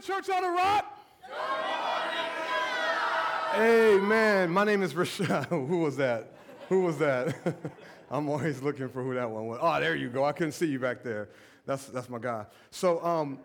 to Church on the Rock. Amen. My name is Rashad. Who was that? I'm always looking for who that one was. Oh, there you go. I couldn't see you back there. That's my guy. So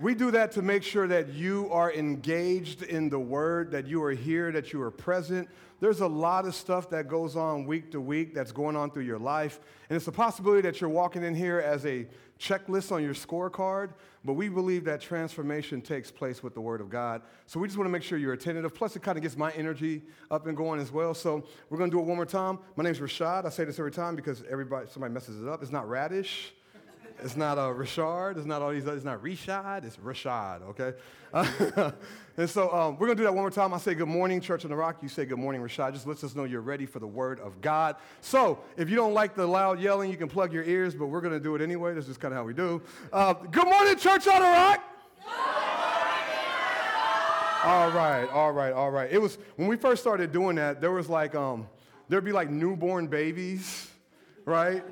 we do that to make sure that you are engaged in the Word, that you are here, that you are present. There's a lot of stuff that goes on week to week that's going on through your life, and it's a possibility that you're walking in here as a checklist on your scorecard, but we believe that transformation takes place with the Word of God. So we just want to make sure you're attentive. Plus, it kind of gets my energy up and going as well. So we're going to do it one more time. My name's Rashad. I say this every time because somebody messes it up. It's not Radish. It's not Rashad. It's not all these. It's not Rashad. It's Rashad. Okay. And so we're gonna do that one more time. I say good morning, Church on the Rock. You say good morning, Rashad. Just lets us know you're ready for the Word of God. So if you don't like the loud yelling, you can plug your ears. But we're gonna do it anyway. This is kind of how we do. Good morning, Church on the Rock. All right. It was when we first started doing that. There was like there'd be like newborn babies, right?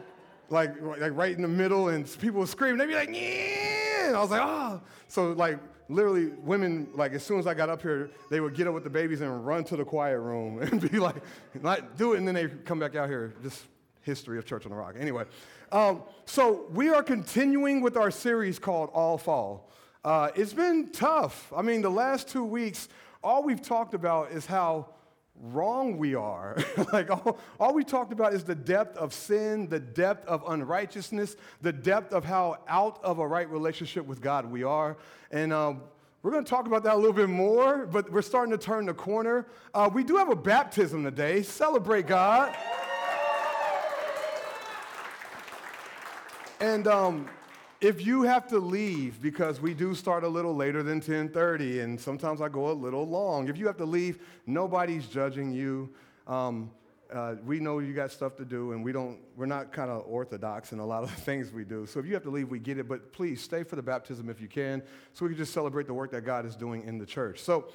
Like right in the middle, and people would scream. They'd be like, yeah, and I was like, oh. So like literally women, like as soon as I got up here, they would get up with the babies and run to the quiet room and be like do it, and then they come back out here. Just history of Church on the Rock. Anyway, so we are continuing with our series called All Fall. It's been tough. I mean, the last 2 weeks, all we've talked about is how wrong we are. Like all we talked about is the depth of sin, the depth of unrighteousness, the depth of how out of a right relationship with God we are. And we're going to talk about that a little bit more, but we're starting to turn the corner. We do have a baptism today. Celebrate God. And if you have to leave, because we do start a little later than 10:30, and sometimes I go a little long. If you have to leave, nobody's judging you. We know you got stuff to do, and we're not kind of orthodox in a lot of the things we do. So if you have to leave, we get it. But please stay for the baptism if you can, so we can just celebrate the work that God is doing in the church. So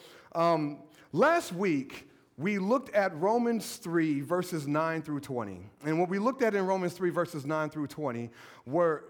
last week, we looked at Romans 3, verses 9 through 20. And what we looked at in Romans 3, verses 9 through 20 were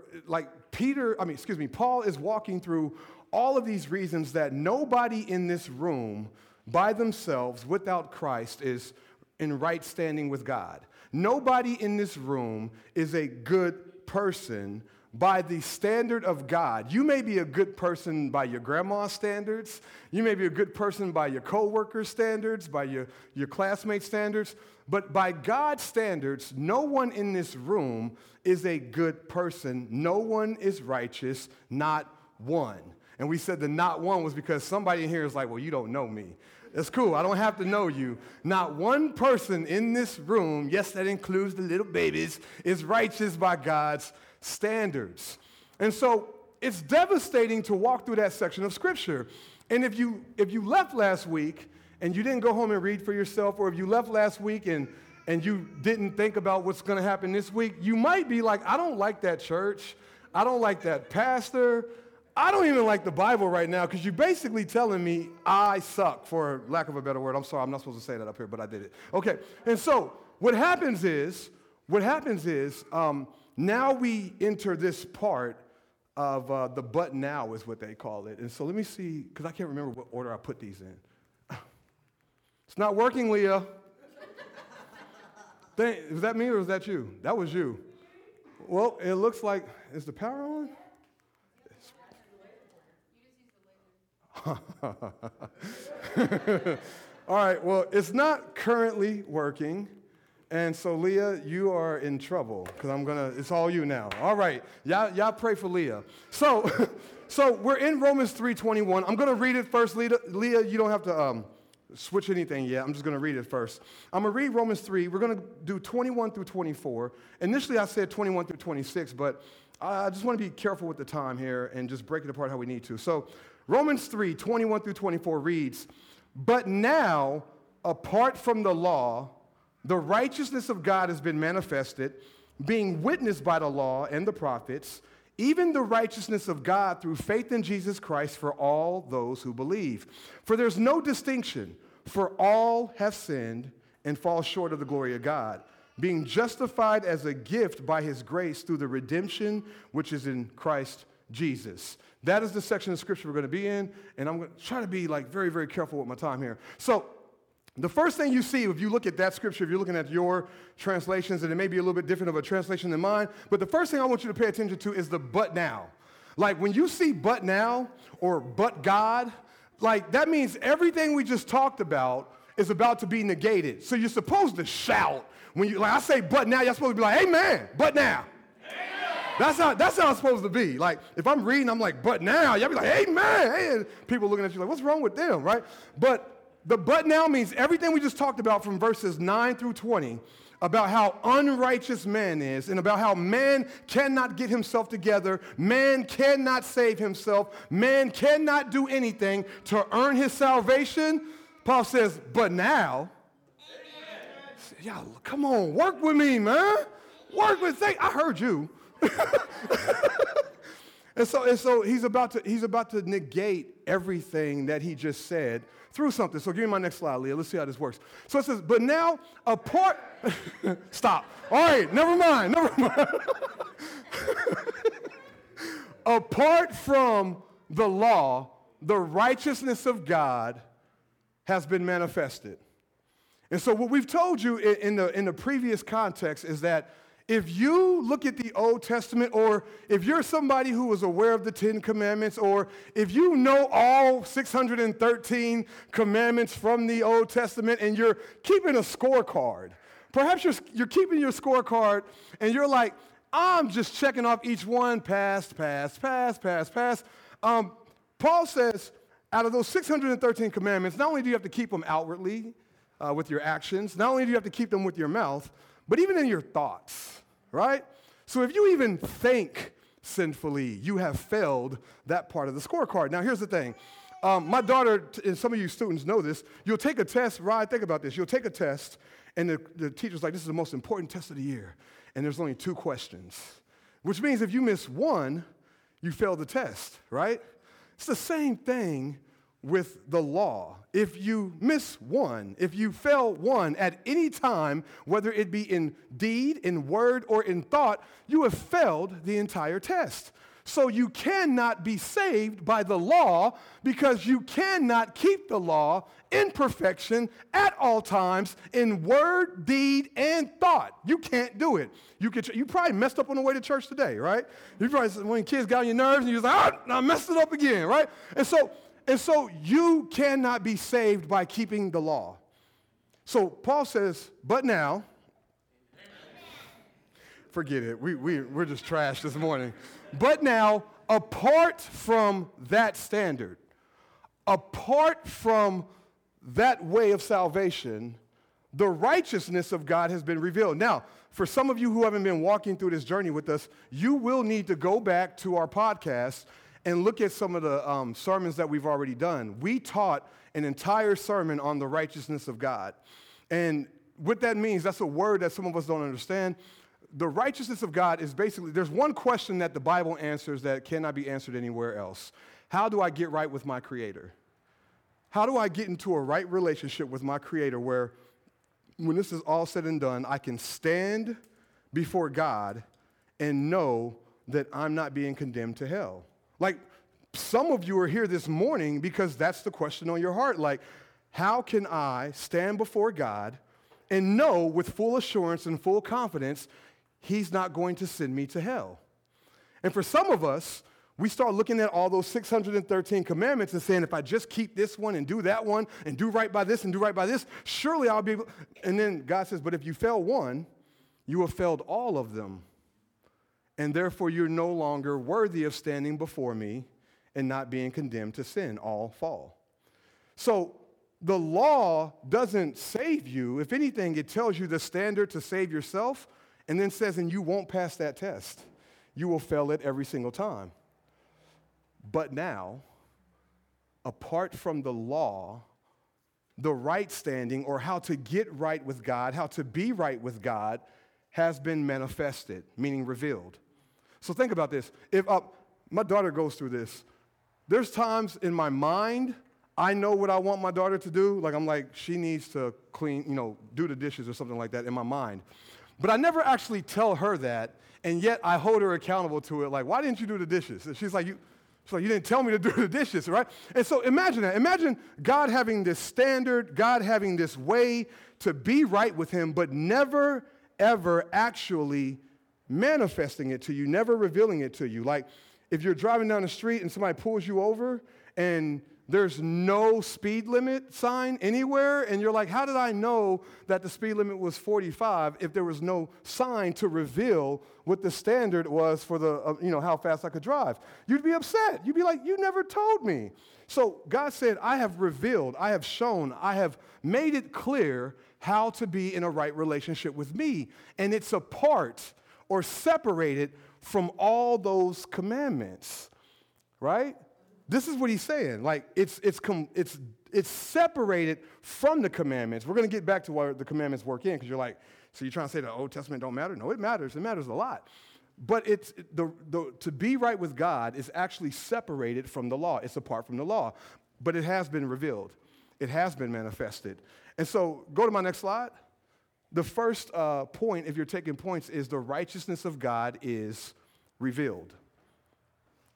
Paul is walking through all of these reasons that nobody in this room by themselves without Christ is in right standing with God. Nobody in this room is a good person by the standard of God. You may be a good person by your grandma's standards. You may be a good person by your co-worker's standards, by your classmate's standards. But by God's standards, no one in this room is a good person. No one is righteous, not one. And we said the not one was because somebody in here is like, well, you don't know me. That's cool. I don't have to know you. Not one person in this room, yes, that includes the little babies, is righteous by God's standards. And so it's devastating to walk through that section of Scripture. And if you left last week and you didn't go home and read for yourself, or if you left last week and you didn't think about what's going to happen this week, you might be like, I don't like that church. I don't like that pastor. I don't even like the Bible right now, because you're basically telling me I suck, for lack of a better word. I'm sorry, I'm not supposed to say that up here, but I did it. Okay, and so what happens is, now we enter this part of the but now is what they call it. And so let me see, because I can't remember what order I put these in. It's not working, Leah. Was that me or was that you? That was you. Well, it looks like, is the power on? All right, well, it's not currently working. And so, Leah, you are in trouble, because it's all you now. All right, y'all pray for Leah. So we're in Romans 3:21. I'm going to read it first. Leah, you don't have to switch anything yet. I'm just going to read it first. I'm going to read Romans 3. We're going to do 21 through 24. Initially, I said 21 through 26, but I just want to be careful with the time here and just break it apart how we need to. So Romans 3:21 through 24 reads, "But now, apart from the law, the righteousness of God has been manifested, being witnessed by the law and the prophets, even the righteousness of God through faith in Jesus Christ for all those who believe. For there's no distinction, for all have sinned and fall short of the glory of God, being justified as a gift by his grace through the redemption which is in Christ Jesus." That is the section of Scripture we're going to be in, and I'm going to try to be like very, very careful with my time here. So the first thing you see if you look at that Scripture, if you're looking at your translations, and it may be a little bit different of a translation than mine, but the first thing I want you to pay attention to is the but now. Like when you see but now or but God, like that means everything we just talked about is about to be negated. So you're supposed to shout. When you, like I say but now, you're supposed to be like, amen, but now. That's how it's supposed to be. Like, if I'm reading, I'm like, but now. Y'all be like, hey, man. Hey. People looking at you like, what's wrong with them, right? But the but now means everything we just talked about from verses 9 through 20 about how unrighteous man is and about how man cannot get himself together, man cannot save himself, man cannot do anything to earn his salvation. Paul says, but now. Y'all, come on, work with me, man. Work with me. I heard you. and so he's about to negate everything that he just said through something. So give me my next slide, Leah. Let's see how this works. So it says, but now apart. Stop. All right, never mind. Apart from the law, the righteousness of God has been manifested. And so what we've told you in the previous context is that if you look at the Old Testament, or if you're somebody who is aware of the 10 commandments, or if you know all 613 commandments from the Old Testament and you're keeping a scorecard, perhaps you're keeping your scorecard and you're like, I'm just checking off each one, pass. Paul says, out of those 613 commandments, not only do you have to keep them outwardly with your actions, not only do you have to keep them with your mouth, but even in your thoughts, right? So if you even think sinfully, you have failed that part of the scorecard. Now, here's the thing. My daughter, and some of you students know this, you'll take a test. Ryan, think about this. You'll take a test, and the teacher's like, this is the most important test of the year, and there's only 2 questions, which means if you miss one, you fail the test, right? It's the same thing with the law. If you miss one, if you fail one at any time, whether it be in deed, in word, or in thought, you have failed the entire test. So you cannot be saved by the law because you cannot keep the law in perfection at all times in word, deed, and thought. You can't do it. You probably messed up on the way to church today, right? You probably said, when kids got on your nerves, and you're like, I messed it up again, right? And so you cannot be saved by keeping the law. So Paul says, but now, forget it. We're just trash this morning. But now, apart from that standard, apart from that way of salvation, the righteousness of God has been revealed. Now, for some of you who haven't been walking through this journey with us, you will need to go back to our podcast and look at some of the sermons that we've already done. We taught an entire sermon on the righteousness of God. And what that means, that's a word that some of us don't understand. The righteousness of God is basically, there's one question that the Bible answers that cannot be answered anywhere else. How do I get right with my Creator? How do I get into a right relationship with my Creator where, when this is all said and done, I can stand before God and know that I'm not being condemned to hell? Like, some of you are here this morning because that's the question on your heart. Like, how can I stand before God and know with full assurance and full confidence He's not going to send me to hell? And for some of us, we start looking at all those 613 commandments and saying, if I just keep this one and do that one and do right by this and do right by this, surely I'll be able. And then God says, but if you fail one, you have failed all of them. And therefore, you're no longer worthy of standing before me and not being condemned to sin, all fall. So the law doesn't save you. If anything, it tells you the standard to save yourself and then says, and you won't pass that test. You will fail it every single time. But now, apart from the law, the right standing, or how to get right with God, how to be right with God, has been manifested, meaning revealed. So think about this. If my daughter goes through this, there's times in my mind I know what I want my daughter to do. Like, I'm like, she needs to clean, do the dishes or something like that in my mind. But I never actually tell her that, and yet I hold her accountable to it. Like, why didn't you do the dishes? And she's like, you, It's like, you didn't tell me to do the dishes, right? And so imagine that. Imagine God having this standard, God having this way to be right with him, but never, ever actually manifesting it to you, never revealing it to you. Like if you're driving down the street and somebody pulls you over and there's no speed limit sign anywhere, and you're like, how did I know that the speed limit was 45 if there was no sign to reveal what the standard was for the, how fast I could drive? You'd be upset. You'd be like, you never told me. So God said, I have revealed, I have shown, I have made it clear how to be in a right relationship with me, and it's apart or separated from all those commandments, right? This is what he's saying. Like it's separated from the commandments. We're going to get back to where the commandments work in, because you're like, so you're trying to say the Old Testament don't matter? No, it matters. It matters a lot. But it's the to be right with God is actually separated from the law. It's apart from the law, but it has been revealed. It has been manifested. And so go to my next slide. The first point, if you're taking points, is the righteousness of God is revealed.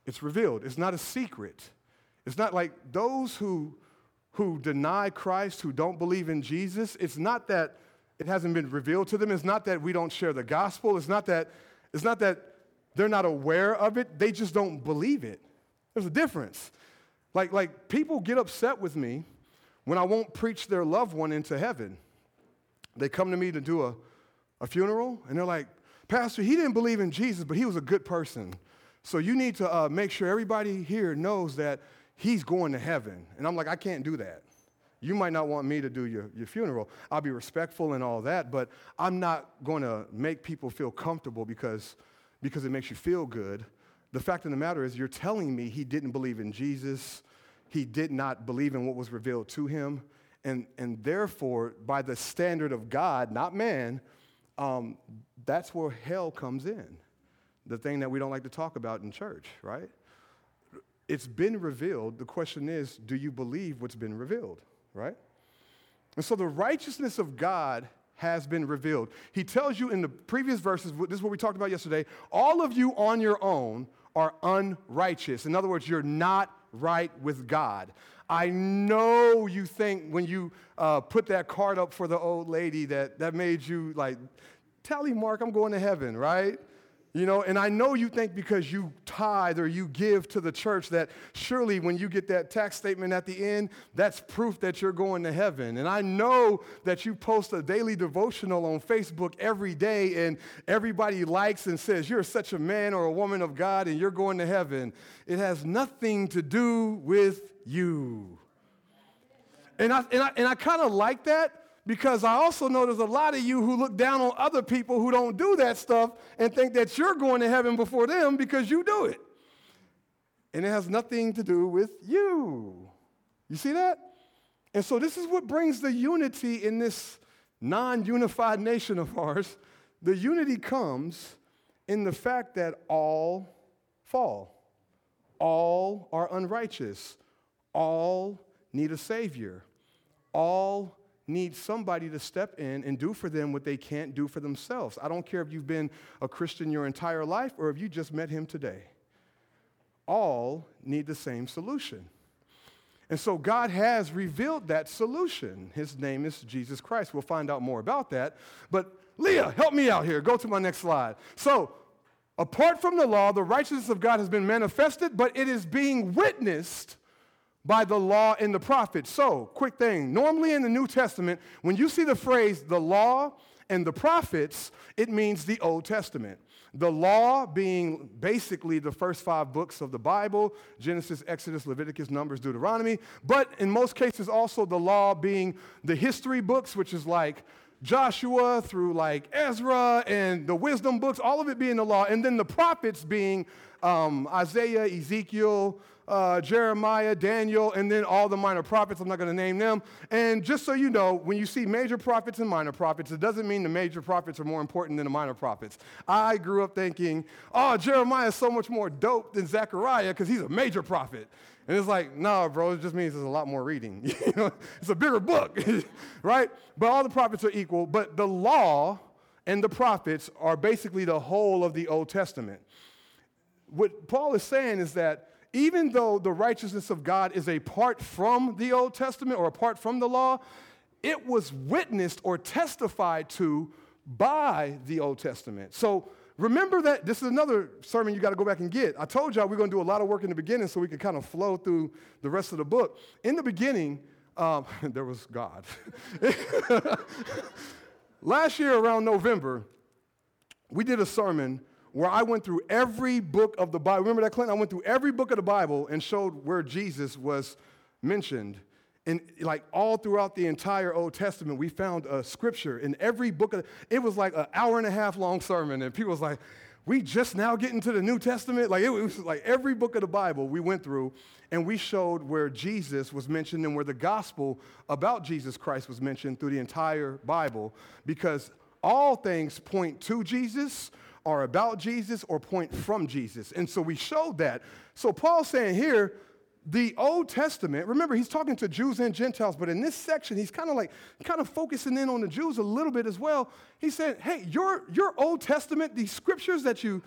It's revealed. It's not a secret. It's not like those who deny Christ, who don't believe in Jesus. It's not that it hasn't been revealed to them. It's not that we don't share the gospel. It's not that they're not aware of it. They just don't believe it. There's a difference. Like people get upset with me when I won't preach their loved one into heaven. They come to me to do a funeral, and they're like, Pastor, he didn't believe in Jesus, but he was a good person. So you need to make sure everybody here knows that he's going to heaven. And I'm like, I can't do that. You might not want me to do your funeral. I'll be respectful and all that, but I'm not going to make people feel comfortable because it makes you feel good. The fact of the matter is, you're telling me he didn't believe in Jesus. He did not believe in what was revealed to him. And therefore, by the standard of God, not man, that's where hell comes in. The thing that we don't like to talk about in church, right? It's been revealed. The question is, do you believe what's been revealed, right? And so the righteousness of God has been revealed. He tells you in the previous verses, this is what we talked about yesterday, all of you on your own are unrighteous. In other words, you're not right with God. I know you think when you put that card up for the old lady that made you like, tally mark, I'm going to heaven, right? And I know you think because you tithe or you give to the church that surely when you get that tax statement at the end, that's proof that you're going to heaven. And I know that you post a daily devotional on Facebook every day and everybody likes and says, you're such a man or a woman of God and you're going to heaven. It has nothing to do with you. And I kind of like that, because I also know there's a lot of you who look down on other people who don't do that stuff and think that you're going to heaven before them because you do it. And it has nothing to do with you. You see that? And so this is what brings the unity in this non-unified nation of ours. The unity comes in the fact that all fall. All are unrighteous. All need a Savior. All need somebody to step in and do for them what they can't do for themselves. I don't care if you've been a Christian your entire life or if you just met him today. All need the same solution. And so God has revealed that solution. His name is Jesus Christ. We'll find out more about that. But Leah, help me out here. Go to my next slide. So apart from the law, the righteousness of God has been manifested, but it is being witnessed by the law and the prophets. So, quick thing. Normally in the New Testament, when you see the phrase the law and the prophets, it means the Old Testament. The law being basically the first 5 books of the Bible, Genesis, Exodus, Leviticus, Numbers, Deuteronomy. But in most cases also the law being the history books, which is like Joshua through like Ezra and the wisdom books, all of it being the law. And then the prophets being Isaiah, Ezekiel, Jeremiah, Daniel, and then all the minor prophets. I'm not going to name them. And just so you know, when you see major prophets and minor prophets, it doesn't mean the major prophets are more important than the minor prophets. I grew up thinking, oh, Jeremiah is so much more dope than Zechariah because he's a major prophet. And it's like, nah, bro, it just means there's a lot more reading. It's a bigger book, right? But all the prophets are equal. But the law and the prophets are basically the whole of the Old Testament. What Paul is saying is that even though the righteousness of God is apart from the Old Testament or apart from the law, it was witnessed or testified to by the Old Testament. So remember that this is another sermon you got to go back and get. I told y'all we're going to do a lot of work in the beginning so we can kind of flow through the rest of the book. In the beginning, there was God. Last year around November, we did a sermon where I went through every book of the Bible. Remember that, Clinton? I went through every book of the Bible and showed where Jesus was mentioned. And like all throughout the entire Old Testament, we found a scripture in every book. It was like an hour and a half long sermon. And people was like, we just now getting to the New Testament? Like it was like every book of the Bible we went through and we showed where Jesus was mentioned and where the gospel about Jesus Christ was mentioned through the entire Bible, because all things point to Jesus, are about Jesus, or point from Jesus. And so we showed that. So Paul's saying here, the Old Testament, remember, he's talking to Jews and Gentiles, but in this section, he's kind of focusing in on the Jews a little bit as well. He said, hey, your Old Testament, these scriptures that you're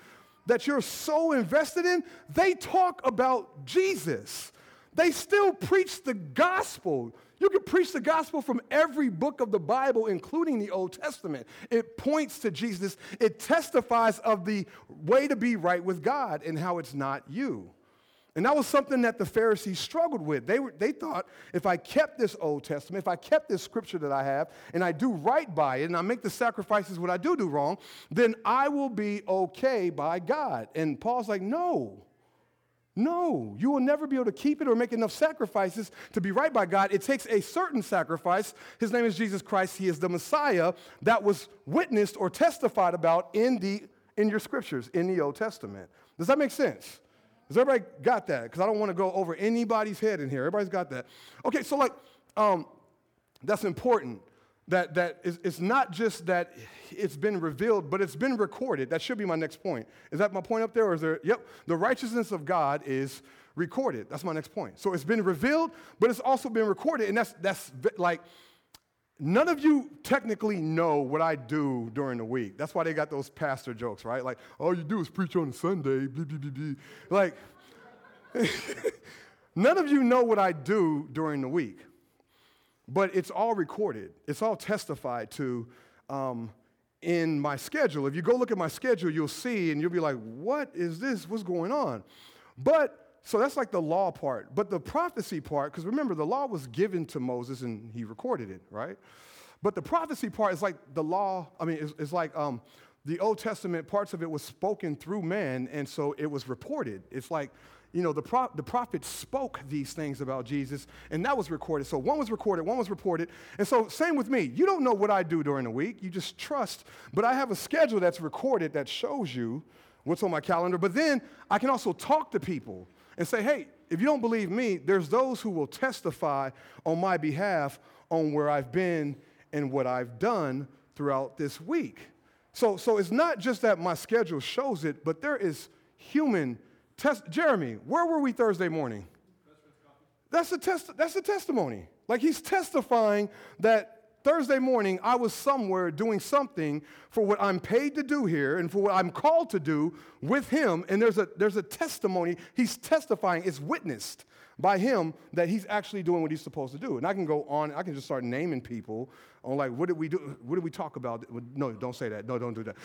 so invested in, they talk about Jesus. They still preach the gospel. You can preach the gospel from every book of the Bible, including the Old Testament. It points to Jesus. It testifies of the way to be right with God and how it's not you. And that was something that the Pharisees struggled with. They thought, if I kept this Old Testament, if I kept this scripture that I have, and I do right by it, and I make the sacrifices what I do wrong, then I will be okay by God. And Paul's like, no, you will never be able to keep it or make enough sacrifices to be right by God. It takes a certain sacrifice. His name is Jesus Christ. He is the Messiah that was witnessed or testified about in your scriptures, in the Old Testament. Does that make sense? Has everybody got that? Because I don't want to go over anybody's head in here. Everybody's got that. Okay, so that's important. That it's not just that it's been revealed, but it's been recorded. That should be my next point. Is that my point up there? Or is there? Yep. The righteousness of God is recorded. That's my next point. So it's been revealed, but it's also been recorded. And that's like, none of you technically know what I do during the week. That's why they got those pastor jokes, right? Like, all you do is preach on Sunday, blah, blah, blah, blah. Like, none of you know what I do during the week. But it's all recorded. It's all testified to in my schedule. If you go look at my schedule, you'll see, and you'll be like, what is this? What's going on? So that's like the law part. But the prophecy part, because remember, the law was given to Moses and he recorded it, right? But the prophecy part is like the law. I mean, it's like the Old Testament, parts of it was spoken through man, and so it was reported. It's like, you know, the prophets spoke these things about Jesus, and that was recorded. So one was recorded, one was reported. And so same with me. You don't know what I do during the week. You just trust. But I have a schedule that's recorded that shows you what's on my calendar. But then I can also talk to people and say, hey, if you don't believe me, there's those who will testify on my behalf on where I've been and what I've done throughout this week. So it's not just that my schedule shows it, but there is human test. Jeremy, where were we Thursday morning? That's a testimony. Like, he's testifying that Thursday morning, I was somewhere doing something for what I'm paid to do here and for what I'm called to do with him, and there's a testimony. He's testifying. It's witnessed by him that he's actually doing what he's supposed to do. And I can go on. I can just start naming people on, like, what did we do? What did we talk about? No, don't say that. No, don't do that.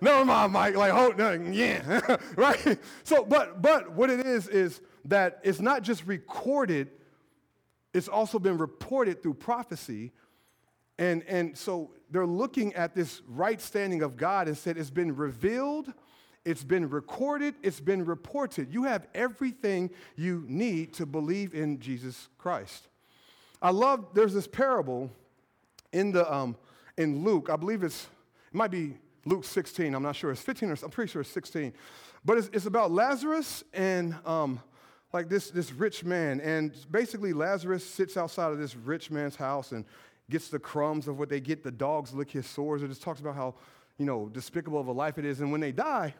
Never mind, Mike. Like, hold on. Yeah. Right? So, but what it is that it's not just recorded. It's also been reported through prophecy, and so they're looking at this right standing of God and said, it's been revealed, it's been recorded, it's been reported. You have everything you need to believe in Jesus Christ. There's this parable in the in Luke. I believe it might be Luke 16. I'm not sure. It's 15 or I'm pretty sure it's 16, but it's about Lazarus and like this rich man, and basically Lazarus sits outside of this rich man's house and gets the crumbs of what they get. The dogs lick his sores. It just talks about how, you know, despicable of a life it is. And when they die,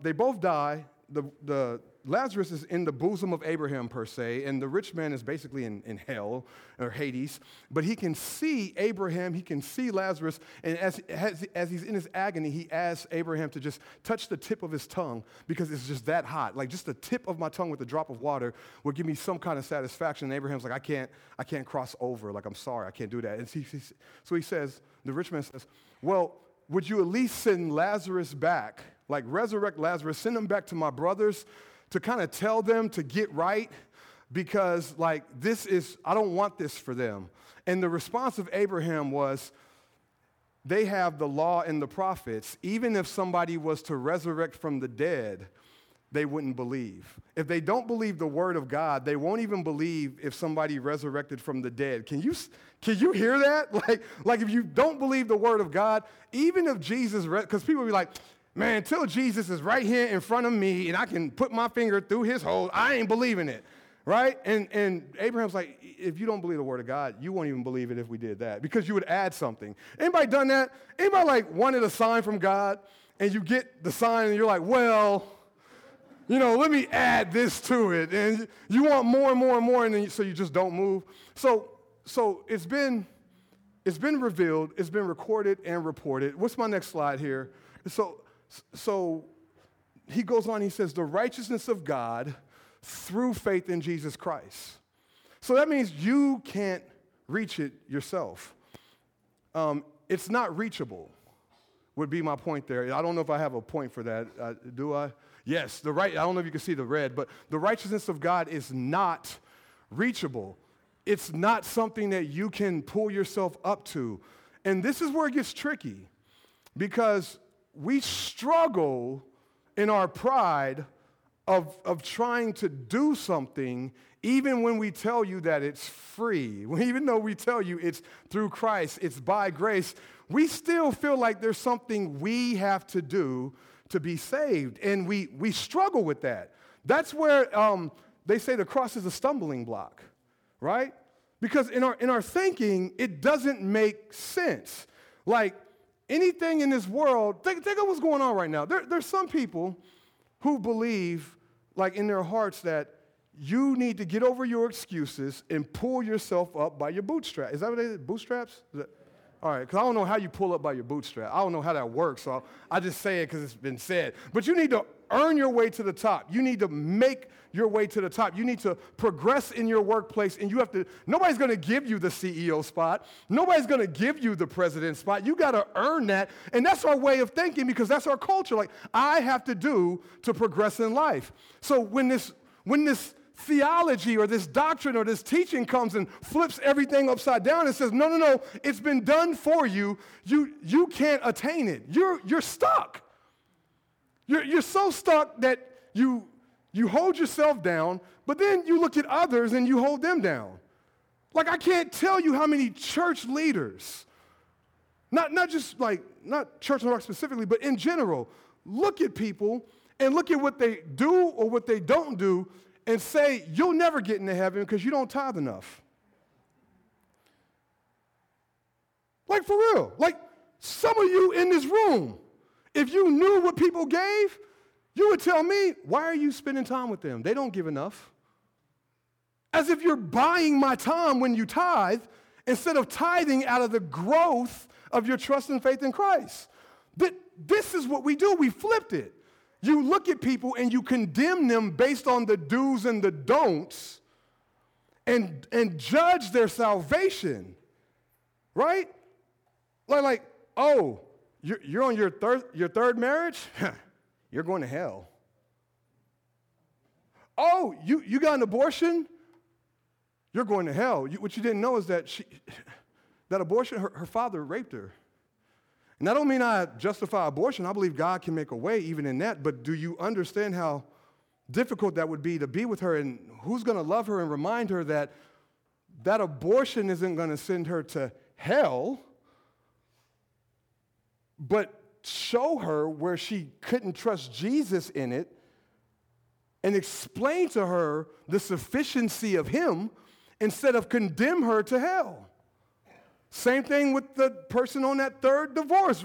they both die. the Lazarus is in the bosom of Abraham, per se, and the rich man is basically in hell, or Hades, but he can see Abraham, he can see Lazarus, and as he's in his agony, he asks Abraham to just touch the tip of his tongue, because it's just that hot. Like, just the tip of my tongue with a drop of water would give me some kind of satisfaction. And Abraham's like, I can't cross over. Like, I'm sorry, I can't do that. And so he says, the rich man says, well, would you at least send Lazarus back? Like, resurrect Lazarus, send him back to my brothers to kind of tell them to get right, because, like, this is, I don't want this for them. And the response of Abraham was, they have the law and the prophets. Even if somebody was to resurrect from the dead, they wouldn't believe. If they don't believe the word of God, they won't even believe if somebody resurrected from the dead. Can you hear that? Like if you don't believe the word of God, even if Jesus, because people be like, man, till Jesus is right here in front of me and I can put my finger through his hole, I ain't believing it, right? And Abraham's like, if you don't believe the word of God, you won't even believe it if we did that, because you would add something. Anybody done that? Anybody, like, wanted a sign from God, and you get the sign and you're like, well, you know, let me add this to it. And you want more and more and more, and then so you just don't move. So it's been revealed, it's been recorded and reported. What's my next slide here? So he goes on, he says, the righteousness of God through faith in Jesus Christ. So that means you can't reach it yourself. It's not reachable, would be my point there. I don't know if I have a point for that. Do I? Yes, I don't know if you can see the red, but the righteousness of God is not reachable. It's not something that you can pull yourself up to. And this is where it gets tricky, because we struggle in our pride of trying to do something, even when we tell you that it's free. Even though we tell you it's through Christ, it's by grace, we still feel like there's something we have to do to be saved, and we struggle with that. That's where they say the cross is a stumbling block, right? Because in our thinking, it doesn't make sense. Like, anything in this world, think of what's going on right now. There's some people who believe, like, in their hearts that you need to get over your excuses and pull yourself up by your bootstraps. Is that what they did? Bootstraps? All right, because I don't know how you pull up by your bootstrap. I don't know how that works, so I just say it because it's been said. But you need to earn your way to the top. You need to make your way to the top. You need to progress in your workplace, and you have to, nobody's going to give you the CEO spot. Nobody's going to give you the president spot. You got to earn that, and that's our way of thinking, because that's our culture. Like, I have to do to progress in life. So when this theology or this doctrine or this teaching comes and flips everything upside down and says, no, it's been done for you. You can't attain it. You're stuck. You're so stuck that you hold yourself down, but then you look at others and you hold them down. Like, I can't tell you how many church leaders, not just like, not Church on the Rock specifically, but in general, look at people and look at what they do or what they don't do and say, you'll never get into heaven because you don't tithe enough. Like, for real. Like, some of you in this room, if you knew what people gave, you would tell me, why are you spending time with them? They don't give enough. As if you're buying my time when you tithe, instead of tithing out of the growth of your trust and faith in Christ. This is what we do. We flipped it. You look at people and you condemn them based on the do's and the don'ts and judge their salvation, right? Like, oh, you're on your third marriage? You're going to hell. Oh, you got an abortion? You're going to hell. What you didn't know is that that abortion, her father raped her. And I don't mean I justify abortion. I believe God can make a way even in that. But do you understand how difficult that would be to be with her? And who's going to love her and remind her that that abortion isn't going to send her to hell, but show her where she couldn't trust Jesus in it and explain to her the sufficiency of him instead of condemn her to hell? Same thing with the person on that third divorce.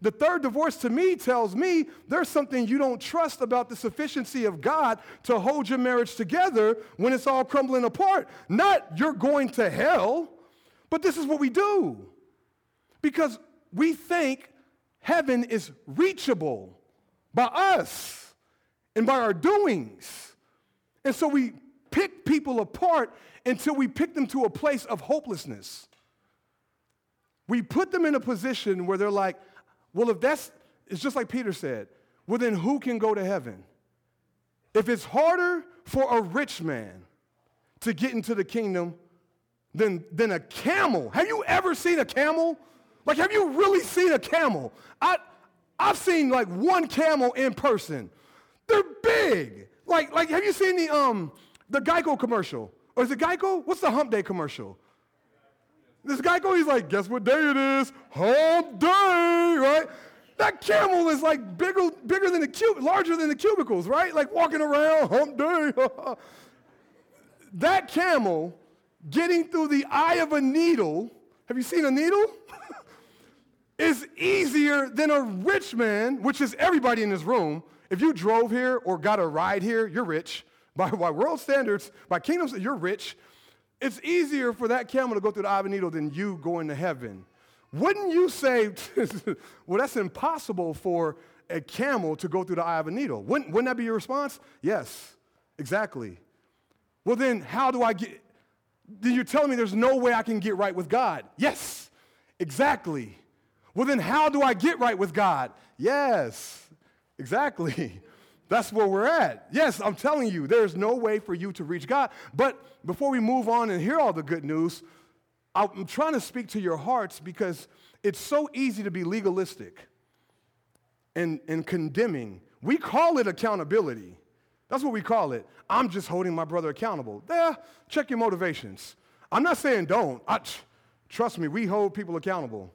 The third divorce to me tells me there's something you don't trust about the sufficiency of God to hold your marriage together when it's all crumbling apart. Not you're going to hell, but this is what we do. Because we think heaven is reachable by us and by our doings. And so we pick people apart until we pick them to a place of hopelessness. We put them in a position where they're like, well, if that's, it's just like Peter said, well, then who can go to heaven? If it's harder for a rich man to get into the kingdom than a camel. Have you ever seen a camel? Like, have you really seen a camel? I've seen like one camel in person. They're big. Like have you seen the Geico commercial? Or is it Geico? What's the hump day commercial? This guy goes, he's like, guess what day it is? Hump day, right? That camel is like bigger than larger than the cubicles, right? Like walking around, hump day. That camel getting through the eye of a needle, have you seen a needle? is easier than a rich man, which is everybody in this room. If you drove here or got a ride here, you're rich. By world standards, by kingdoms, you're rich. It's easier for that camel to go through the eye of a needle than you going to heaven. Wouldn't you say, well, that's impossible for a camel to go through the eye of a needle? Wouldn't that be your response? Yes, exactly. Well, then how do I get, then you're telling me there's no way I can get right with God. Yes, exactly. Well, then how do I get right with God? Yes, exactly. That's where we're at. Yes, I'm telling you, there's no way for you to reach God. But before we move on and hear all the good news, I'm trying to speak to your hearts because it's so easy to be legalistic and condemning. We call it accountability. That's what we call it. I'm just holding my brother accountable. There, check your motivations. I'm not saying don't. Trust me, we hold people accountable.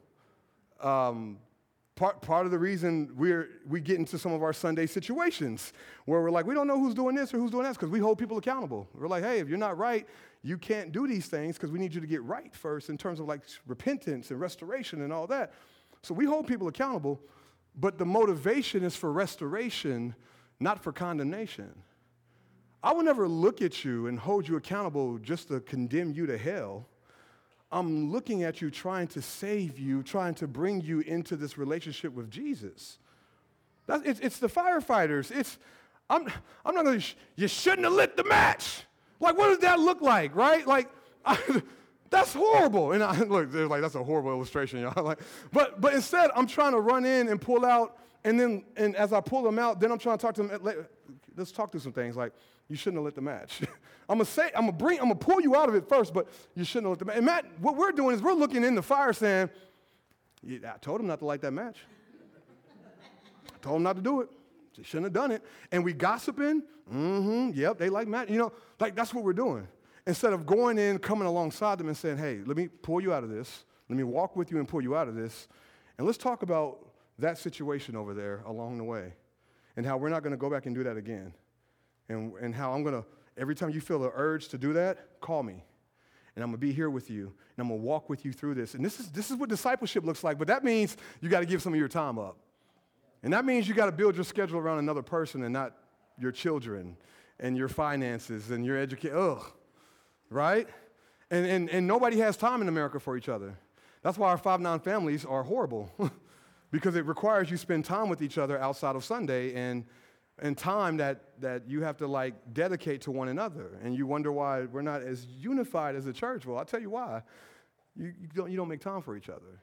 Part of the reason we get into some of our Sunday situations where we're like, we don't know who's doing this or who's doing that because we hold people accountable. We're like, hey, if you're not right, you can't do these things because we need you to get right first in terms of like repentance and restoration and all that. So we hold people accountable, but the motivation is for restoration, not for condemnation. I will never look at you and hold you accountable just to condemn you to hell. I'm looking at you, trying to save you, trying to bring you into this relationship with Jesus. It's the firefighters. I'm not going to, you shouldn't have lit the match. Like, what does that look like, right? Like, that's horrible. And look, they're like, that's a horrible illustration, y'all. Like, but instead, I'm trying to run in and pull out, and as I pull them out, then I'm trying to talk to them. Let's talk through some things, like, you shouldn't have lit the match. I'm gonna pull you out of it first, but you shouldn't have lit the match. And Matt, what we're doing is we're looking in the fire saying, yeah, I told him not to light that match. I told him not to do it. He shouldn't have done it. And we gossiping, yep, they like match. You know, like that's what we're doing. Instead of going in, coming alongside them and saying, hey, let me pull you out of this. Let me walk with you and pull you out of this. And let's talk about that situation over there along the way and how we're not gonna go back and do that again. And how I'm going to, every time you feel the urge to do that, call me. And I'm going to be here with you. And I'm going to walk with you through this. And this is what discipleship looks like. But that means you got to give some of your time up. And that means you got to build your schedule around another person and not your children and your finances and your education. Ugh. Right? And nobody has time in America for each other. That's why our 5-9 families are horrible. because it requires you spend time with each other outside of Sunday and time that you have to, like, dedicate to one another. And you wonder why we're not as unified as a church. Well, I'll tell you why. You don't make time for each other.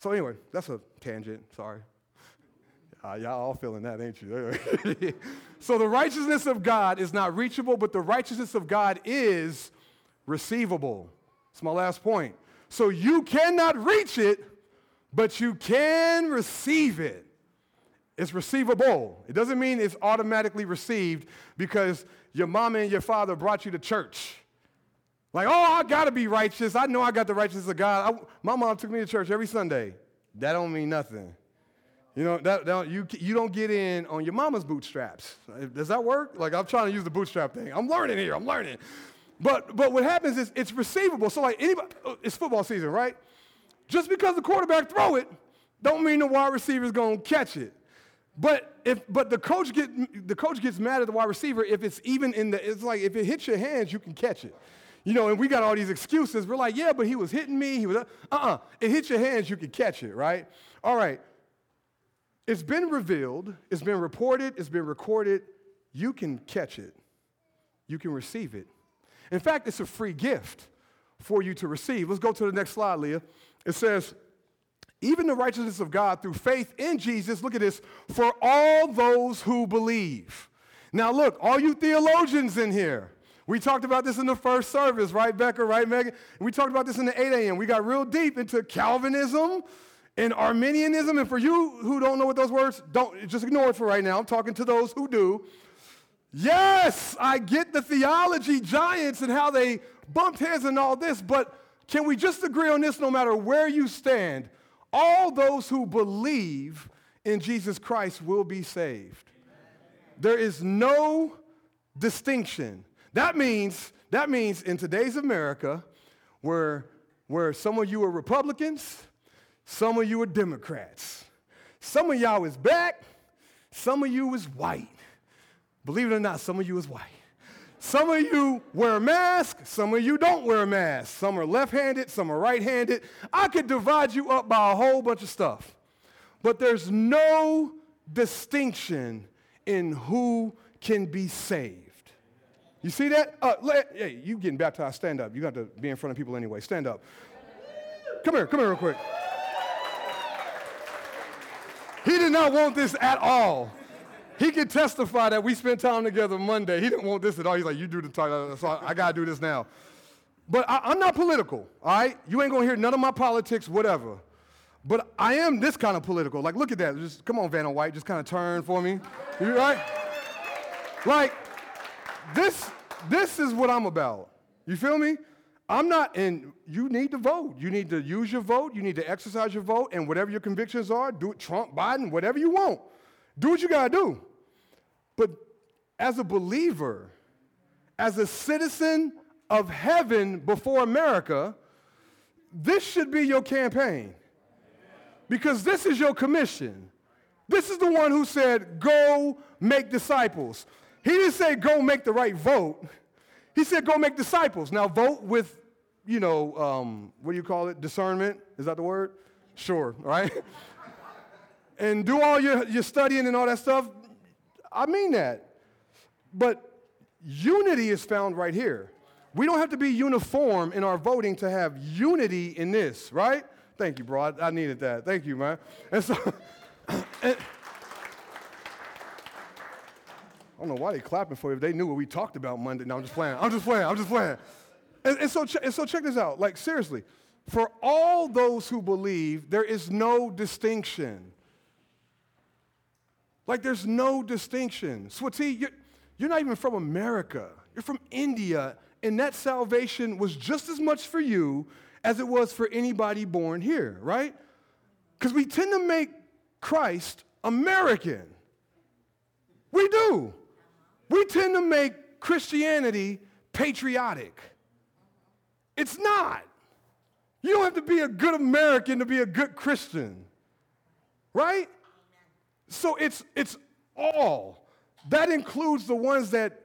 So anyway, that's a tangent. Sorry. Y'all all feeling that, ain't you? So the righteousness of God is not reachable, but the righteousness of God is receivable. That's my last point. So you cannot reach it, but you can receive it. It's receivable. It doesn't mean it's automatically received because your mama and your father brought you to church. Like, oh, I got to be righteous. I know I got the righteousness of God. My mom took me to church every Sunday. That don't mean nothing. You know, you don't get in on your mama's bootstraps. Does that work? Like, I'm trying to use the bootstrap thing. I'm learning here. But what happens is it's receivable. So like anybody, it's football season, right? Just because the quarterback throw it, don't mean the wide receiver's gonna catch it. But the coach gets mad at the wide receiver if it's even in the. It's like if it hits your hands, you can catch it. You know, and we got all these excuses. We're like, yeah, but he was hitting me. He was It hit your hands, you can catch it, right? All right. It's been revealed. It's been reported. It's been recorded. You can catch it. You can receive it. In fact, it's a free gift for you to receive. Let's go to the next slide, Leah. It says, even the righteousness of God through faith in Jesus, look at this, for all those who believe. Now look, all you theologians in here, we talked about this in the first service, right, Becca, right, Megan? We talked about this in the 8 a.m. We got real deep into Calvinism and Arminianism. And for you who don't know what those words, don't just ignore it for right now. I'm talking to those who do. Yes, I get the theology giants and how they bumped heads and all this, but can we just agree on this no matter where you stand? All those who believe in Jesus Christ will be saved. Amen. There is no distinction. That means in today's America, where some of you are Republicans, some of you are Democrats, some of y'all is black, some of you is white. Believe it or not, some of you is white. Some of you wear a mask. Some of you don't wear a mask. Some are left-handed. Some are right-handed. I could divide you up by a whole bunch of stuff. But there's no distinction in who can be saved. You see that? Hey, you getting baptized, stand up. You got to be in front of people anyway. Stand up. Come here real quick. He did not want this at all. He could testify that we spent time together Monday. He didn't want this at all. He's like, you do the talk, so I got to do this now. But I'm not political, all right? You ain't going to hear none of my politics, whatever. But I am this kind of political. Like, look at that. Just come on, Vanna White. Just kind of turn for me. You right? Like, this is what I'm about. You feel me? I'm not in, you need to vote. You need to use your vote. You need to exercise your vote. And whatever your convictions are, do it, Trump, Biden, whatever you want. Do what you got to do. But as a believer, as a citizen of heaven before America, this should be your campaign. Because this is your commission. This is the one who said, go make disciples. He didn't say go make the right vote. He said go make disciples. Now vote with, what do you call it? Discernment? Is that the word? Sure, right? And do all your studying and all that stuff. I mean that. But unity is found right here. We don't have to be uniform in our voting to have unity in this, right? Thank you, bro. I needed that. Thank you, man. And so, I don't know why they clapping for you if they knew what we talked about Monday. No, I'm just playing. And so check this out. Like, seriously, for all those who believe, there is no distinction. Like, there's no distinction. Swati, you're not even from America. You're from India, and that salvation was just as much for you as it was for anybody born here, right? Because we tend to make Christ American. We do. We tend to make Christianity patriotic. It's not. You don't have to be a good American to be a good Christian, right? So it's all. That includes the ones that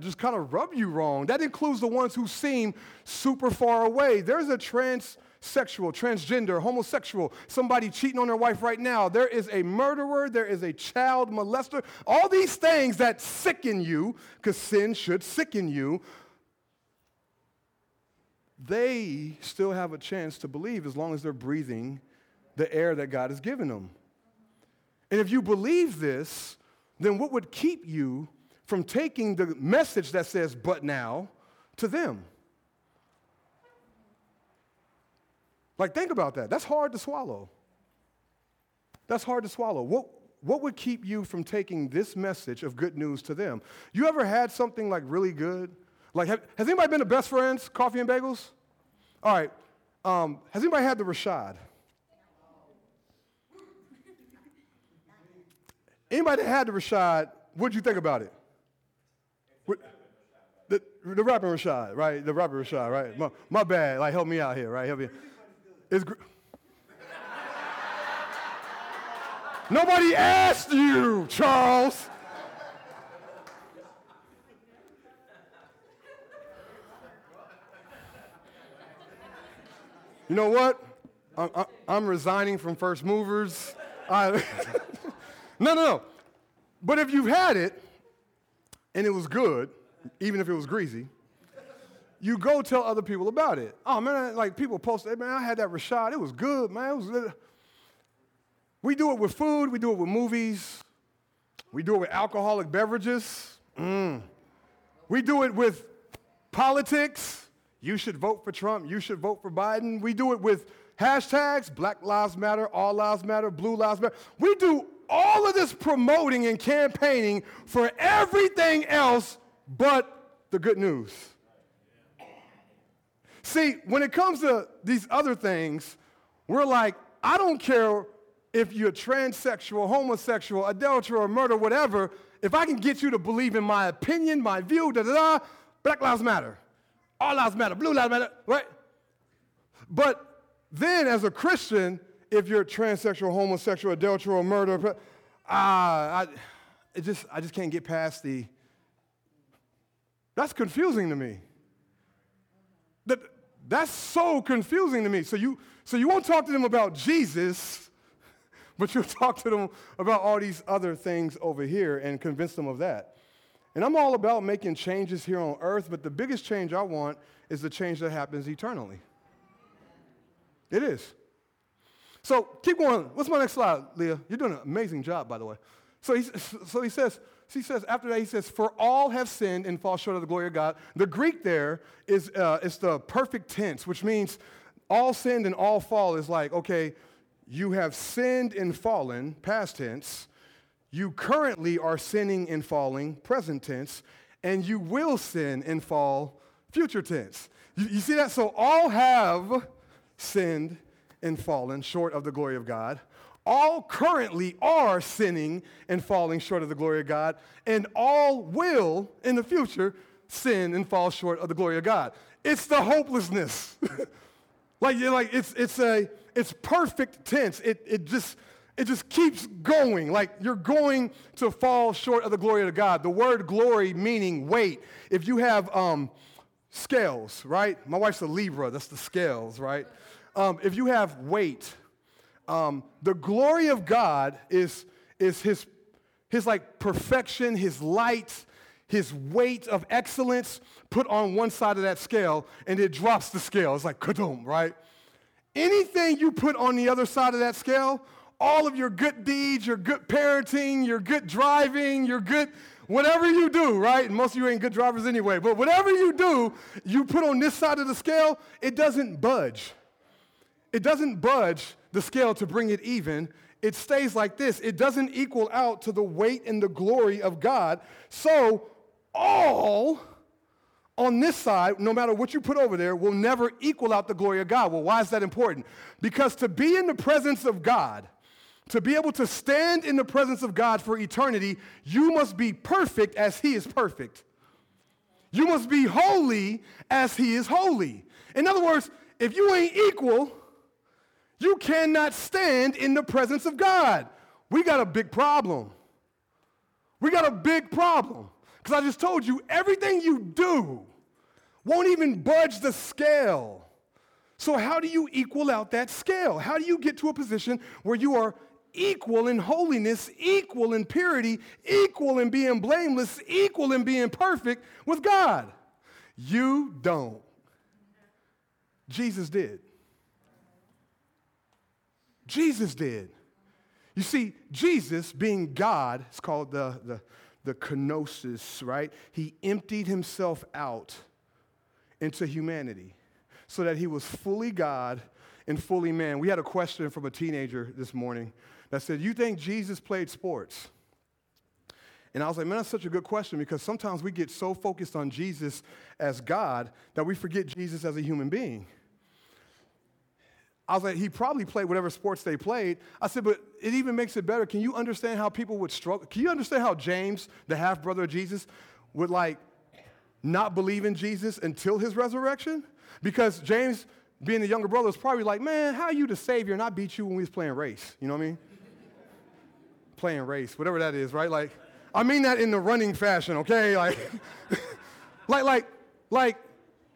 just kind of rub you wrong. That includes the ones who seem super far away. There's a transsexual, transgender, homosexual, somebody cheating on their wife right now. There is a murderer. There is a child molester. All these things that sicken you, because sin should sicken you, they still have a chance to believe as long as they're breathing the air that God has given them. And if you believe this, then what would keep you from taking the message that says, but now, to them? Like, think about that. That's hard to swallow. What would keep you from taking this message of good news to them? You ever had something, like, really good? Like, has anybody been to Best Friends, Coffee and Bagels? All right. Has anybody had the Rashad? Anybody that had the Rashad, what'd you think about it? The The rapper Rashad, right? The rapper Rashad, right? My bad. Like, help me out here, right? Help me. It's nobody asked you, Charles. You know what? I'm resigning from First Movers. No. But if you've had it, and it was good, even if it was greasy, you go tell other people about it. Oh, man, like people post, hey, man, I had that Rashad. It was good, man. It was good. We do it with food. We do it with movies. We do it with alcoholic beverages. We do it with politics. You should vote for Trump. You should vote for Biden. We do it with hashtags, Black Lives Matter, All Lives Matter, Blue Lives Matter. We do all of this promoting and campaigning for everything else but the good news. See, when it comes to these other things, we're like, I don't care if you're transsexual, homosexual, adulterer, murder, whatever. If I can get you to believe in my opinion, my view, Black Lives Matter, All Lives Matter, Blue Lives Matter, right? But then, as a Christian, if you're transsexual, homosexual, adulterer, murder, I just can't get past the. That's confusing to me. That's so confusing to me. So you won't talk to them about Jesus, but you'll talk to them about all these other things over here and convince them of that. And I'm all about making changes here on earth, but the biggest change I want is the change that happens eternally. It is. So keep going. What's my next slide, Leah? You're doing an amazing job, by the way. So he says, for all have sinned and fall short of the glory of God. The Greek there is it's the perfect tense, which means all sinned and all fall is like, okay, you have sinned and fallen, past tense. You currently are sinning and falling, present tense, and you will sin and fall, future tense. You see that? So all have sinned and fallen short of the glory of God. All currently are sinning and falling short of the glory of God, and all will in the future sin and fall short of the glory of God. It's the hopelessness. It's perfect tense. It just keeps going. Like you're going to fall short of the glory of God. The word glory meaning weight. If you have scales, right? My wife's a Libra. That's the scales, right? If you have weight, the glory of God is his like perfection, his light, his weight of excellence put on one side of that scale, and it drops the scale. It's like kadoom, right? Anything you put on the other side of that scale, all of your good deeds, your good parenting, your good driving, your good whatever you do, right? And most of you ain't good drivers anyway, but whatever you do, you put on this side of the scale, it doesn't budge. It doesn't budge the scale to bring it even. It stays like this. It doesn't equal out to the weight and the glory of God. So all on this side, no matter what you put over there, will never equal out the glory of God. Well, why is that important? Because to be in the presence of God, to be able to stand in the presence of God for eternity, you must be perfect as he is perfect. You must be holy as he is holy. In other words, if you ain't equal, you cannot stand in the presence of God. We got a big problem. We got a big problem. Because I just told you, everything you do won't even budge the scale. So how do you equal out that scale? How do you get to a position where you are equal in holiness, equal in purity, equal in being blameless, equal in being perfect with God? You don't. Jesus did. Jesus did. You see, Jesus being God, it's called the kenosis, right? He emptied himself out into humanity so that he was fully God and fully man. We had a question from a teenager this morning that said, you think Jesus played sports? And I was like, man, that's such a good question because sometimes we get so focused on Jesus as God that we forget Jesus as a human being. I was like, he probably played whatever sports they played. I said, but it even makes it better. Can you understand how people would struggle? Can you understand how James, the half-brother of Jesus, would like not believe in Jesus until his resurrection? Because James, being the younger brother, was probably like, man, how are you the Savior and I beat you when we was playing race? You know what I mean? Playing race, whatever that is, right? Like, I mean that in the running fashion, okay? Like, like,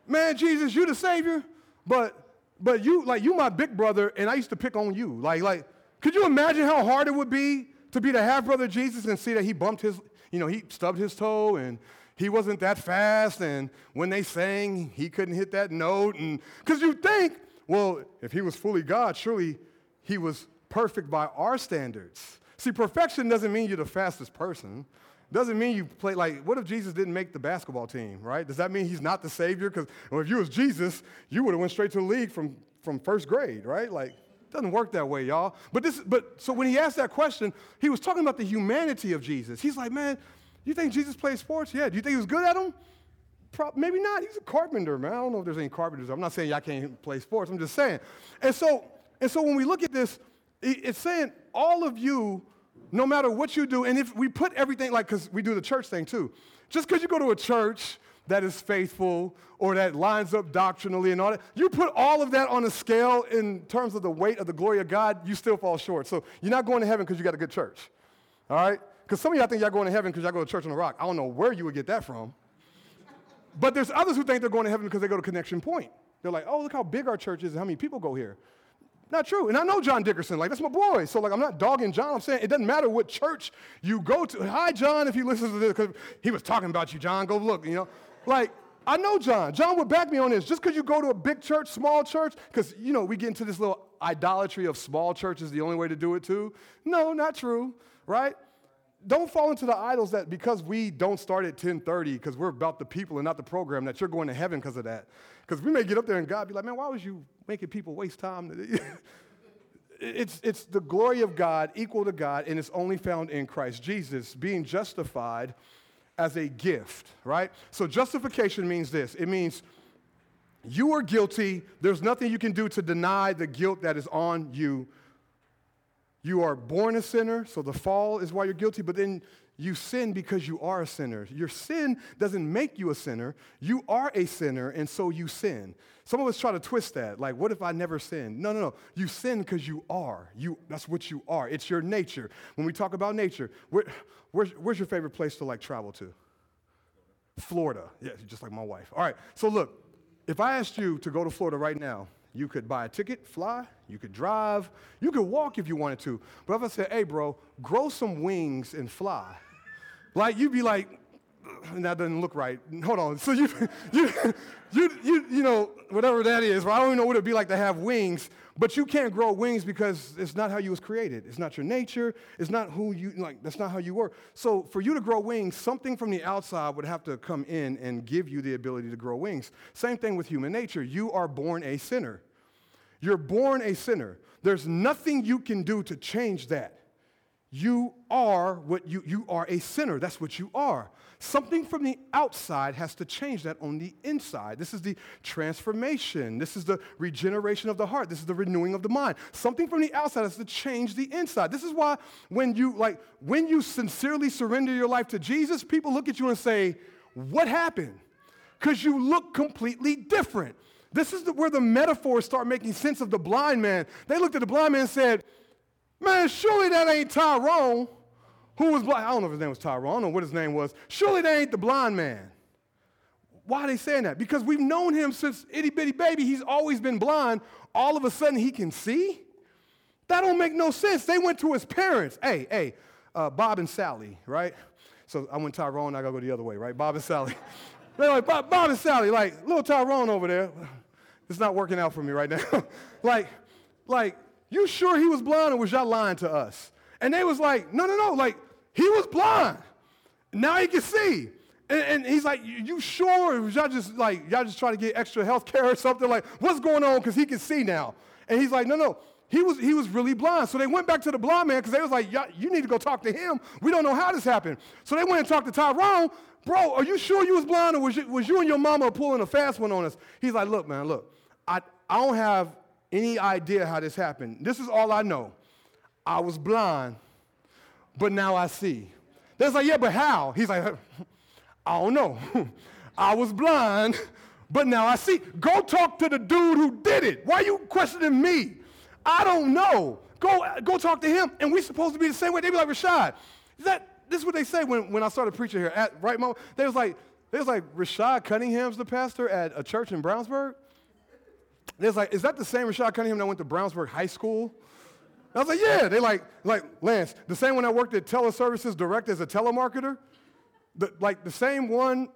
man, Jesus, you the Savior, but you, like, you my big brother, and I used to pick on you. Like, could you imagine how hard it would be to be the half-brother of Jesus and see that he bumped his, you know, he stubbed his toe, and he wasn't that fast, and when they sang, he couldn't hit that note, and, because you think, well, if he was fully God, surely he was perfect by our standards. See, perfection doesn't mean you're the fastest person. Doesn't mean you play, like, what if Jesus didn't make the basketball team, right? Does that mean he's not the Savior? Because, well, if you was Jesus, you would have went straight to the league from first grade, right? Like, it doesn't work that way, y'all. So when he asked that question, he was talking about the humanity of Jesus. He's like, man, you think Jesus played sports? Yeah. Do you think he was good at them? Maybe not. He's a carpenter, man. I don't know if there's any carpenters. I'm not saying y'all can't play sports. I'm just saying. And so when we look at this, it's saying all of you, no matter what you do, and if we put everything, like, because we do the church thing too. Just because you go to a church that is faithful or that lines up doctrinally and all that, you put all of that on a scale in terms of the weight of the glory of God, you still fall short. So you're not going to heaven because you got a good church, all right? Because some of y'all think y'all going to heaven because y'all go to Church on the Rock. I don't know where you would get that from. But there's others who think they're going to heaven because they go to Connection Point. They're like, oh, look how big our church is and how many people go here. Not true. And I know John Dickerson. Like, that's my boy. So, like, I'm not dogging John. I'm saying it doesn't matter what church you go to. Hi, John, if he listens to this, because he was talking about you, John. Go look, you know. Like, I know John. John would back me on this. Just because you go to a big church, small church, because, you know, we get into this little idolatry of small church is the only way to do it, too. No, not true, right? Don't fall into the idols that because we don't start at 10:30 because we're about the people and not the program, that you're going to heaven because of that. Because we may get up there and God be like, man, why was you making people waste time? It's the glory of God equal to God, and it's only found in Christ Jesus, being justified as a gift, right? So justification means this. It means you are guilty. There's nothing you can do to deny the guilt that is on you. You are born a sinner, so the fall is why you're guilty, but then you sin because you are a sinner. Your sin doesn't make you a sinner. You are a sinner, and so you sin. Some of us try to twist that. Like, what if I never sinned? No. You sin because you are. That's what you are. It's your nature. When we talk about nature, where's your favorite place to, like, travel to? Florida. Yeah, just like my wife. All right, so look, if I asked you to go to Florida right now, you could buy a ticket, fly, you could drive, you could walk if you wanted to. But if I said, hey, bro, grow some wings and fly, like, you'd be like, that doesn't look right. Hold on. So you know, whatever that is, right? I don't even know what it'd be like to have wings, but you can't grow wings because it's not how you was created. It's not your nature. It's not who you, like, that's not how you were. So for you to grow wings, something from the outside would have to come in and give you the ability to grow wings. Same thing with human nature. You are born a sinner. You're born a sinner. There's nothing you can do to change that. You are what you are a sinner. That's what you are. Something from the outside has to change that on the inside. This is the transformation. This is the regeneration of the heart. This is the renewing of the mind. Something from the outside has to change the inside. This is why when you sincerely surrender your life to Jesus, people look at you and say, "What happened?" Because you look completely different. This is where the metaphors start making sense of the blind man. They looked at the blind man and said, man, surely that ain't Tyrone, who was blind. I don't know if his name was Tyrone. I don't know what his name was. Surely that ain't the blind man. Why are they saying that? Because we've known him since itty-bitty baby. He's always been blind. All of a sudden, he can see? That don't make no sense. They went to his parents. Hey, Bob and Sally, right? So I went Tyrone. I got to go the other way, right? Bob and Sally. They're like, Bob and Sally, like, little Tyrone over there. It's not working out for me right now. like. You sure he was blind, or was y'all lying to us? And they was like, no, like, he was blind. Now he can see. And he's like, you sure? Or was y'all just trying to get extra health care or something? Like, what's going on? Because he can see now. And he's like, no, he was really blind. So they went back to the blind man because they was like, you need to go talk to him. We don't know how this happened. So they went and talked to Tyrone. Bro, are you sure you was blind, or was you and your mama pulling a fast one on us? He's like, look, man, look, I don't have any idea how this happened. This is all I know. I was blind, but now I see. They're like, yeah, but how? He's like, I don't know. I was blind, but now I see. Go talk to the dude who did it. Why are you questioning me? I don't know. Go talk to him. And we're supposed to be the same way. They be like, Rashad, this is what they say when I started preaching here. At right moment, they was like, Rashad Cunningham's the pastor at a church in Brownsburg. They was like, is that the same Rashad Cunningham that went to Brownsburg High School? I was like, yeah. They like Lance, the same one that worked at teleservices direct as a telemarketer? The same one,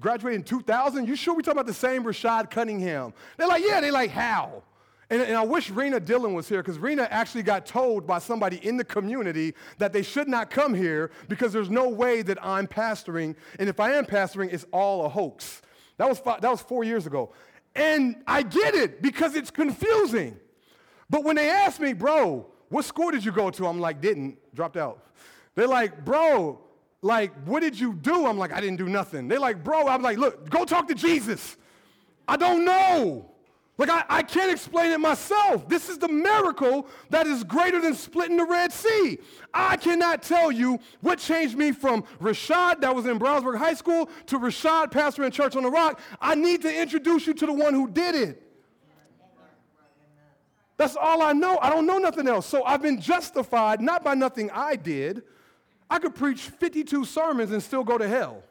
graduated in 2000? You sure we talking about the same Rashad Cunningham? They're like, yeah. They like, how? And I wish Rena Dillon was here, because Rena actually got told by somebody in the community that they should not come here because there's no way that I'm pastoring. And if I am pastoring, it's all a hoax. That was 4 years ago. And I get it, because it's confusing. But when they asked me, bro, what school did you go to? I'm like, didn't. Dropped out. They're like, bro, what did you do? I'm like, I didn't do nothing. They're like, bro, I'm like, look, go talk to Jesus. I don't know. I can't explain it myself. This is the miracle that is greater than splitting the Red Sea. I cannot tell you what changed me from Rashad that was in Brownsburg High School to Rashad pastoring Church on the Rock. I need to introduce you to the one who did it. That's all I know. I don't know nothing else. So I've been justified not by nothing I did. I could preach 52 sermons and still go to hell.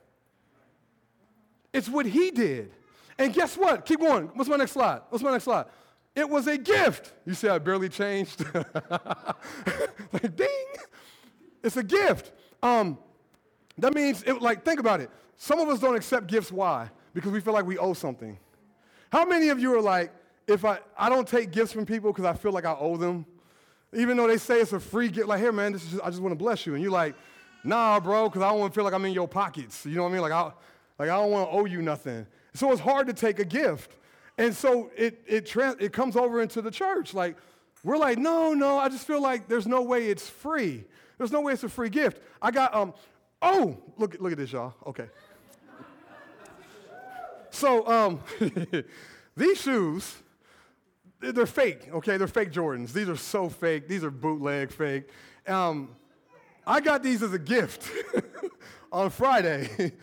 It's what he did. And guess what? Keep going. What's my next slide? It was a gift. You see I barely changed? Like, ding. It's a gift. That means, think about it. Some of us don't accept gifts. Why? Because we feel like we owe something. How many of you are like, if I don't take gifts from people because I feel like I owe them? Even though they say it's a free gift. Like, here, man, I just want to bless you. And you're like, nah, bro, because I don't want to feel like I'm in your pockets. You know what I mean? I don't want to owe you nothing. So it's hard to take a gift. And so it comes over into the church. We're like, no, I just feel like there's no way it's free. There's no way it's a free gift. I got, look at this, y'all. Okay. So these shoes, they're fake, okay? They're fake Jordans. These are so fake. These are bootleg fake. I got these as a gift on Friday.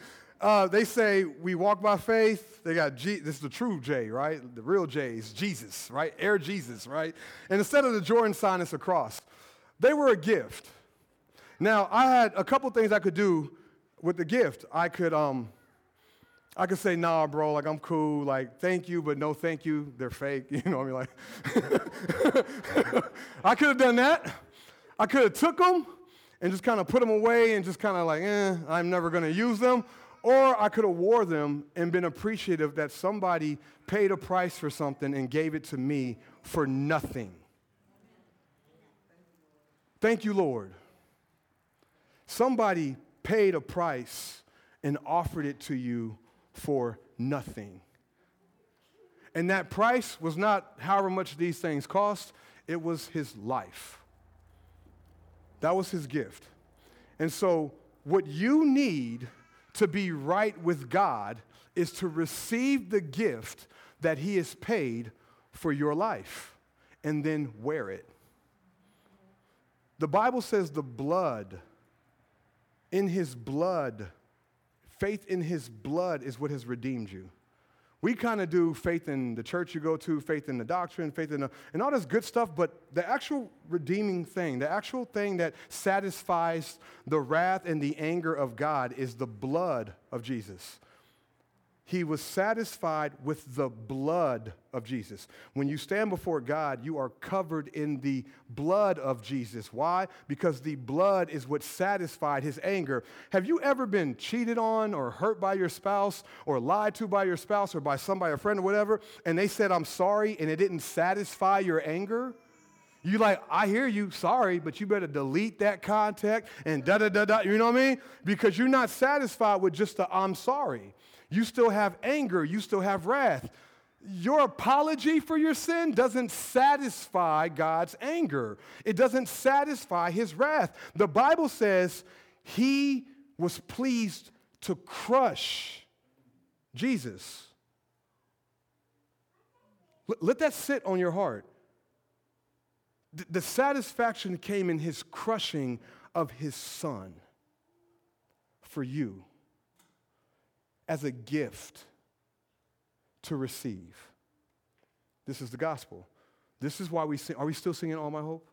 They say we walk by faith. They got this is the true J, right? The real J is Jesus, right? Air Jesus, right? And instead of the Jordan sign, it's a cross. They were a gift. Now I had a couple things I could do with the gift. I could say, nah, bro, I'm cool. Thank you, but no, thank you. They're fake. You know what I mean? I could have done that. I could have took them and just kind of put them away and just kind of I'm never gonna use them. Or I could have wore them and been appreciative that somebody paid a price for something and gave it to me for nothing. Thank you, Lord. Somebody paid a price and offered it to you for nothing. And that price was not however much these things cost. It was his life. That was his gift. And so what you need to be right with God is to receive the gift that he has paid for your life and then wear it. The Bible says faith in his blood is what has redeemed you. We kind of do faith in the church you go to, faith in the doctrine, faith in and all this good stuff, but the actual redeeming thing, the actual thing that satisfies the wrath and the anger of God is the blood of Jesus. He was satisfied with the blood of Jesus. When you stand before God, you are covered in the blood of Jesus. Why? Because the blood is what satisfied his anger. Have you ever been cheated on or hurt by your spouse or lied to by your spouse or by somebody, a friend or whatever, and they said, I'm sorry, and it didn't satisfy your anger? You're like, I hear you, sorry, but you better delete that contact and da-da-da-da, you know what I mean? Because you're not satisfied with just the I'm sorry. You still have anger. You still have wrath. Your apology for your sin doesn't satisfy God's anger. It doesn't satisfy his wrath. The Bible says he was pleased to crush Jesus. Let that sit on your heart. The satisfaction came in his crushing of his son for you. as a gift to receive. This is the gospel. This is why we sing. Are we still singing All My Hope?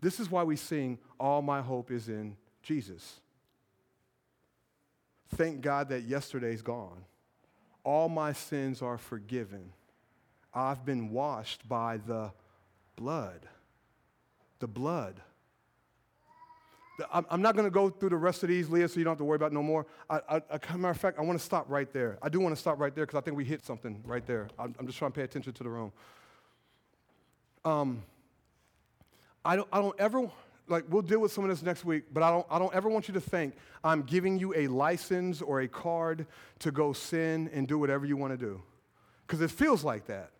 This is why we sing All My Hope is in Jesus. Thank God that yesterday's gone. All my sins are forgiven. I've been washed by the blood. The blood. I'm not going to go through the rest of these, Leah, so you don't have to worry about it no more. As a matter of fact, I want to stop right there. I do want to stop right there because I think we hit something right there. I'm just trying to pay attention to the room. I don't ever, like, we'll deal with some of this next week, but I don't ever want you to think I'm giving you a license or a card to go sin and do whatever you want to do. Because it feels like that.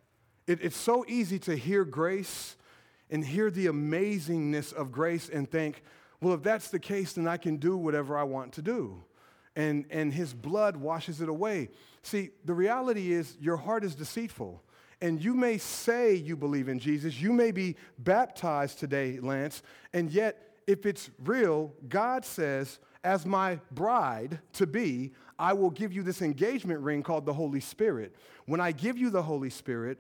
It's so easy to hear grace and hear the amazingness of grace and think, well, if that's the case, then I can do whatever I want to do. And his blood washes it away. See, the reality is your heart is deceitful. And you may say you believe in Jesus. You may be baptized today, Lance. And yet, if it's real, God says, as my bride to be, I will give you this engagement ring called the Holy Spirit. When I give you the Holy Spirit,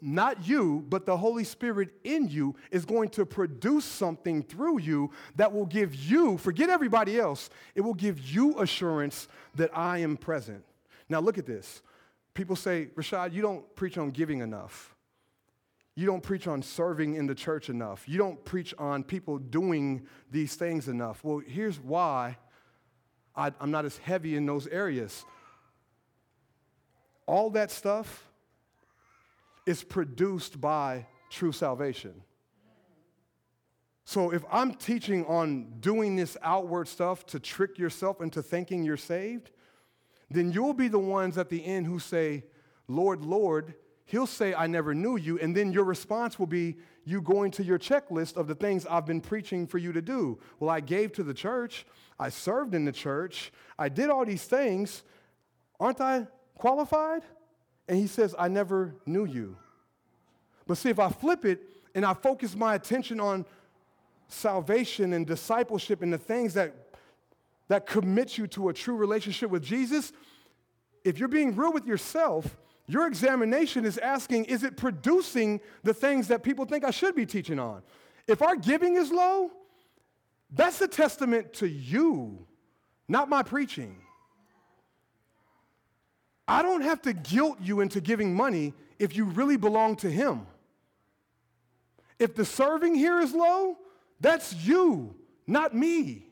not you, but the Holy Spirit in you is going to produce something through you that will give you, forget everybody else, it will give you assurance that I am present. Now look at this. People say, Rashad, you don't preach on giving enough. You don't preach on serving in the church enough. You don't preach on people doing these things enough. Well, here's why I'm not as heavy in those areas. All that stuff is produced by true salvation. So if I'm teaching on doing this outward stuff to trick yourself into thinking you're saved, then you'll be the ones at the end who say, Lord, Lord. He'll say, I never knew you, and then your response will be you going to your checklist of the things I've been preaching for you to do. Well, I gave to the church. I served in the church. I did all these things. Aren't I qualified? And he says, I never knew you. But see, if I flip it and I focus my attention on salvation and discipleship and the things that commit you to a true relationship with Jesus, if you're being real with yourself, your examination is asking, is it producing the things that people think I should be teaching on? If our giving is low, that's a testament to you, not my preaching. I don't have to guilt you into giving money if you really belong to him. If the serving here is low, that's you, not me.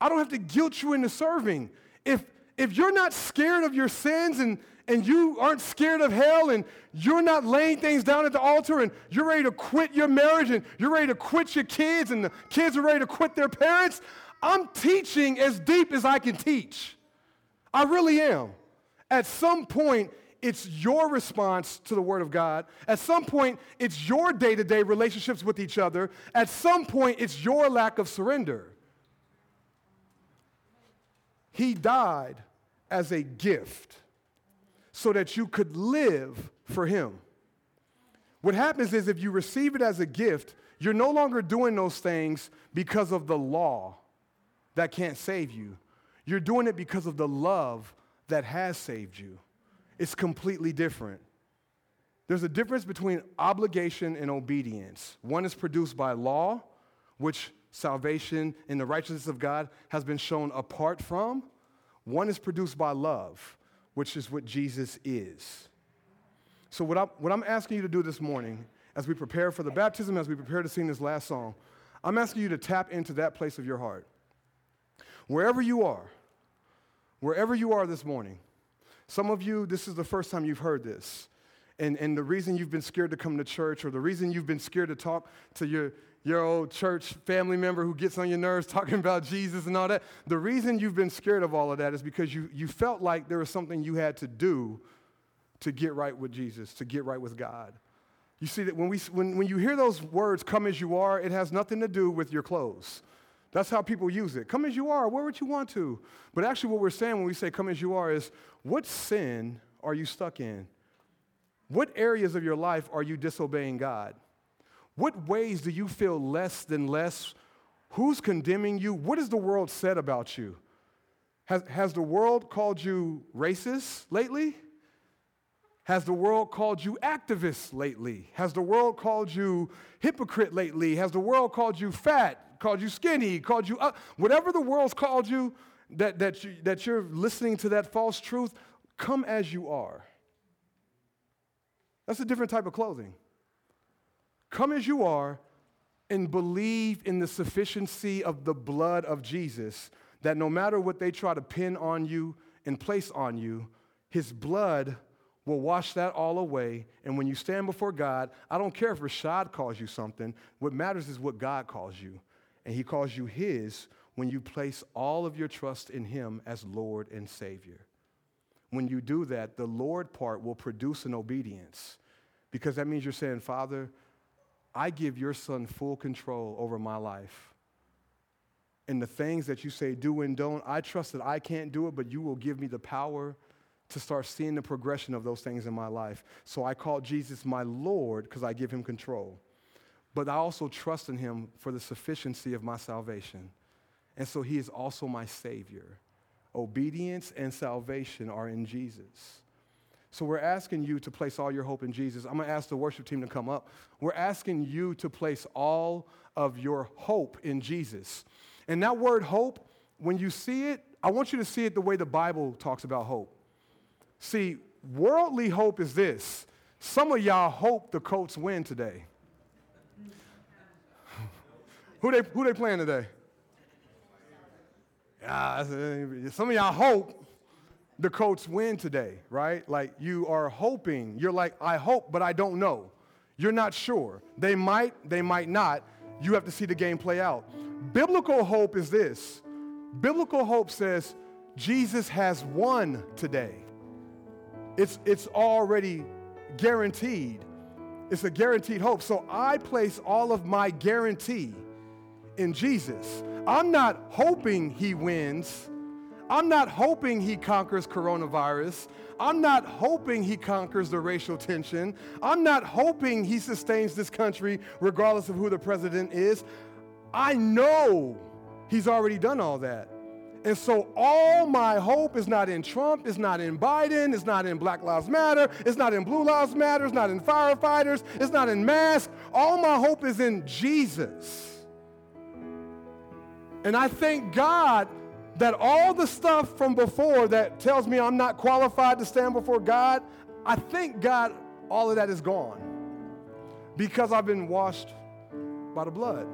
I don't have to guilt you into serving. If you're not scared of your sins and you aren't scared of hell, and you're not laying things down at the altar, and you're ready to quit your marriage, and you're ready to quit your kids, and the kids are ready to quit their parents, I'm teaching as deep as I can teach. I really am. At some point, it's your response to the Word of God. At some point, it's your day-to-day relationships with each other. At some point, it's your lack of surrender. He died as a gift, so that you could live for him. What happens is if you receive it as a gift, you're no longer doing those things because of the law that can't save you. You're doing it because of the love that has saved you. It's completely different. There's a difference between obligation and obedience. One is produced by law, which salvation and the righteousness of God has been shown apart from. One is produced by love, which is what Jesus is. So what I'm asking you to do this morning, as we prepare for the baptism, as we prepare to sing this last song, I'm asking you to tap into that place of your heart. Wherever you are this morning, some of you, this is the first time you've heard this, and the reason you've been scared to come to church, or the reason you've been scared to talk to your old church family member who gets on your nerves talking about Jesus and all that. The reason you've been scared of all of that is because you felt like there was something you had to do to get right with Jesus, to get right with God. You see that when you hear those words, come as you are, it has nothing to do with your clothes. That's how people use it. Come as you are, wear what you want to. But actually what we're saying when we say come as you are is, what sin are you stuck in? What areas of your life are you disobeying God? What ways do you feel less than less? Who's condemning you? What has the world said about you? Has the world called you racist lately? Has the world called you activist lately? Has the world called you hypocrite lately? Has the world called you fat, called you skinny, called you up? Whatever the world's called you, that you're listening to that false truth, come as you are. That's a different type of clothing. Come as you are and believe in the sufficiency of the blood of Jesus, that no matter what they try to pin on you and place on you, his blood will wash that all away. And when you stand before God, I don't care if Rashad calls you something. What matters is what God calls you. And he calls you his when you place all of your trust in him as Lord and Savior. When you do that, the Lord part will produce an obedience, because that means you're saying, Father, I give your son full control over my life. And the things that you say do and don't, I trust that I can't do it, but you will give me the power to start seeing the progression of those things in my life. So I call Jesus my Lord because I give him control. But I also trust in him for the sufficiency of my salvation. And so he is also my Savior. Obedience and salvation are in Jesus. So we're asking you to place all your hope in Jesus. I'm going to ask the worship team to come up. We're asking you to place all of your hope in Jesus. And that word hope, when you see it, I want you to see it the way the Bible talks about hope. See, worldly hope is this. Some of y'all hope the Colts win today. Who they playing today? Some of y'all hope the Colts win today, right? Like, you are hoping. You're like, I hope, but I don't know. You're not sure. They might not. You have to see the game play out. Biblical hope is this. Biblical hope says Jesus has won today. It's already guaranteed. It's a guaranteed hope. So I place all of my guarantee in Jesus. I'm not hoping he wins. I'm not hoping he conquers coronavirus. I'm not hoping he conquers the racial tension. I'm not hoping he sustains this country regardless of who the president is. I know he's already done all that. And so all my hope is not in Trump, it's not in Biden, it's not in Black Lives Matter, it's not in Blue Lives Matter, it's not in firefighters, it's not in masks. All my hope is in Jesus. And I thank God that all the stuff from before that tells me I'm not qualified to stand before God, I thank God all of that is gone because I've been washed by the blood.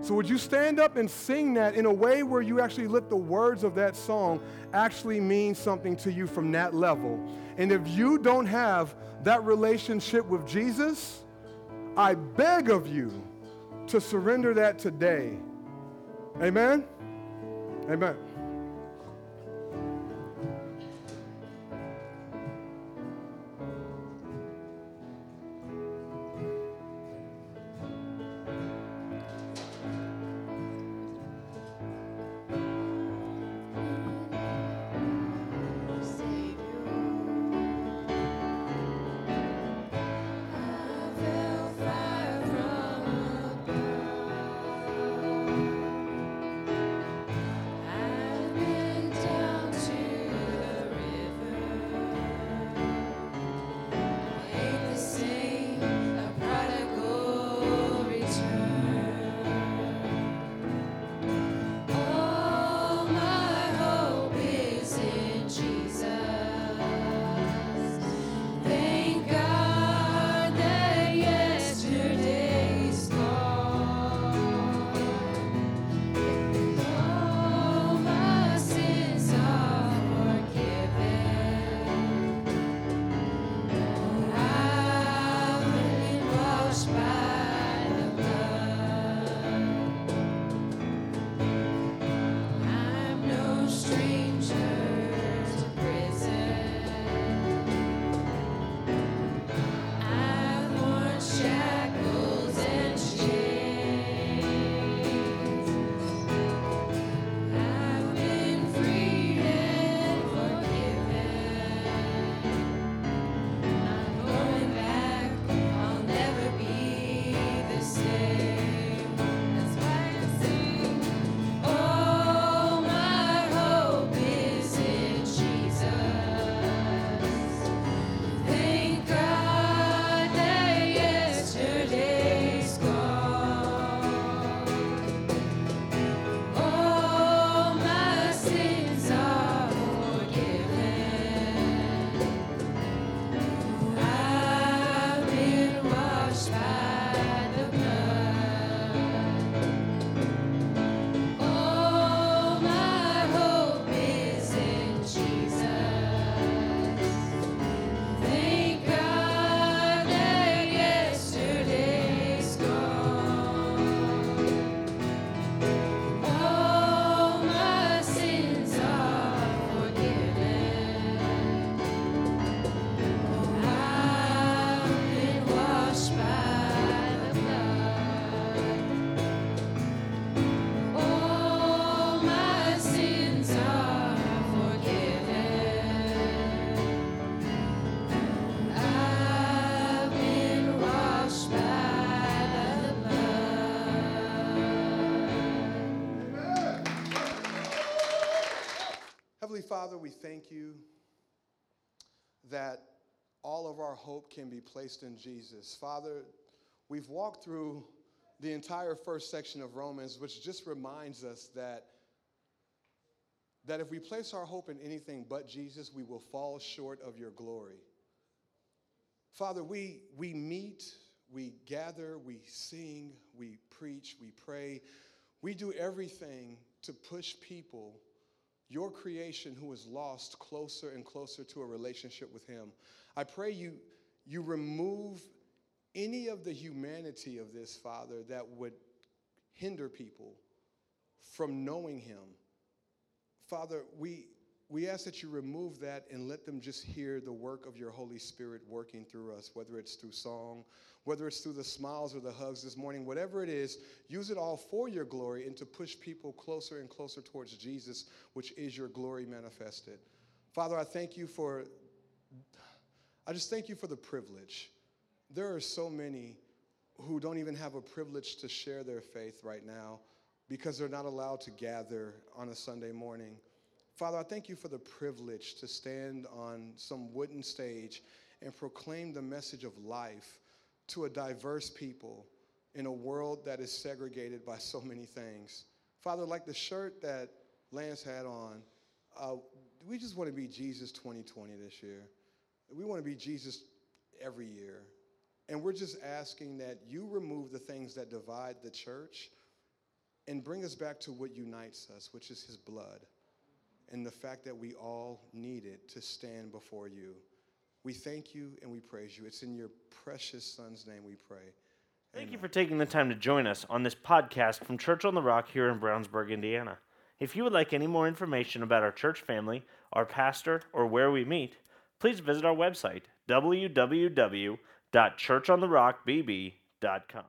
So would you stand up and sing that in a way where you actually let the words of that song actually mean something to you from that level? And if you don't have that relationship with Jesus, I beg of you to surrender that today. Amen? Amen. Father, we thank you that all of our hope can be placed in Jesus. Father, we've walked through the entire first section of Romans, which just reminds us that if we place our hope in anything but Jesus, we will fall short of your glory. Father, we meet, we gather, we sing, we preach, we pray. We do everything to push people, your creation who is lost, closer and closer to a relationship with him. I pray you remove any of the humanity of this, Father, that would hinder people from knowing him. Father, we ask that you remove that and let them just hear the work of your Holy Spirit working through us, whether it's through song, whether it's through the smiles or the hugs this morning, whatever it is, use it all for your glory and to push people closer and closer towards Jesus, which is your glory manifested. Father, I just thank you for the privilege. There are so many who don't even have a privilege to share their faith right now because they're not allowed to gather on a Sunday morning. Father, I thank you for the privilege to stand on some wooden stage and proclaim the message of life to a diverse people in a world that is segregated by so many things. Father, like the shirt that Lance had on, we just want to be Jesus 2020 this year. We want to be Jesus every year. And we're just asking that you remove the things that divide the church and bring us back to what unites us, which is his blood and the fact that we all need it to stand before you. We thank you and we praise you. It's in your precious Son's name we pray. Amen. Thank you for taking the time to join us on this podcast from Church on the Rock here in Brownsburg, Indiana. If you would like any more information about our church family, our pastor, or where we meet, please visit our website, www.churchontherockbb.com.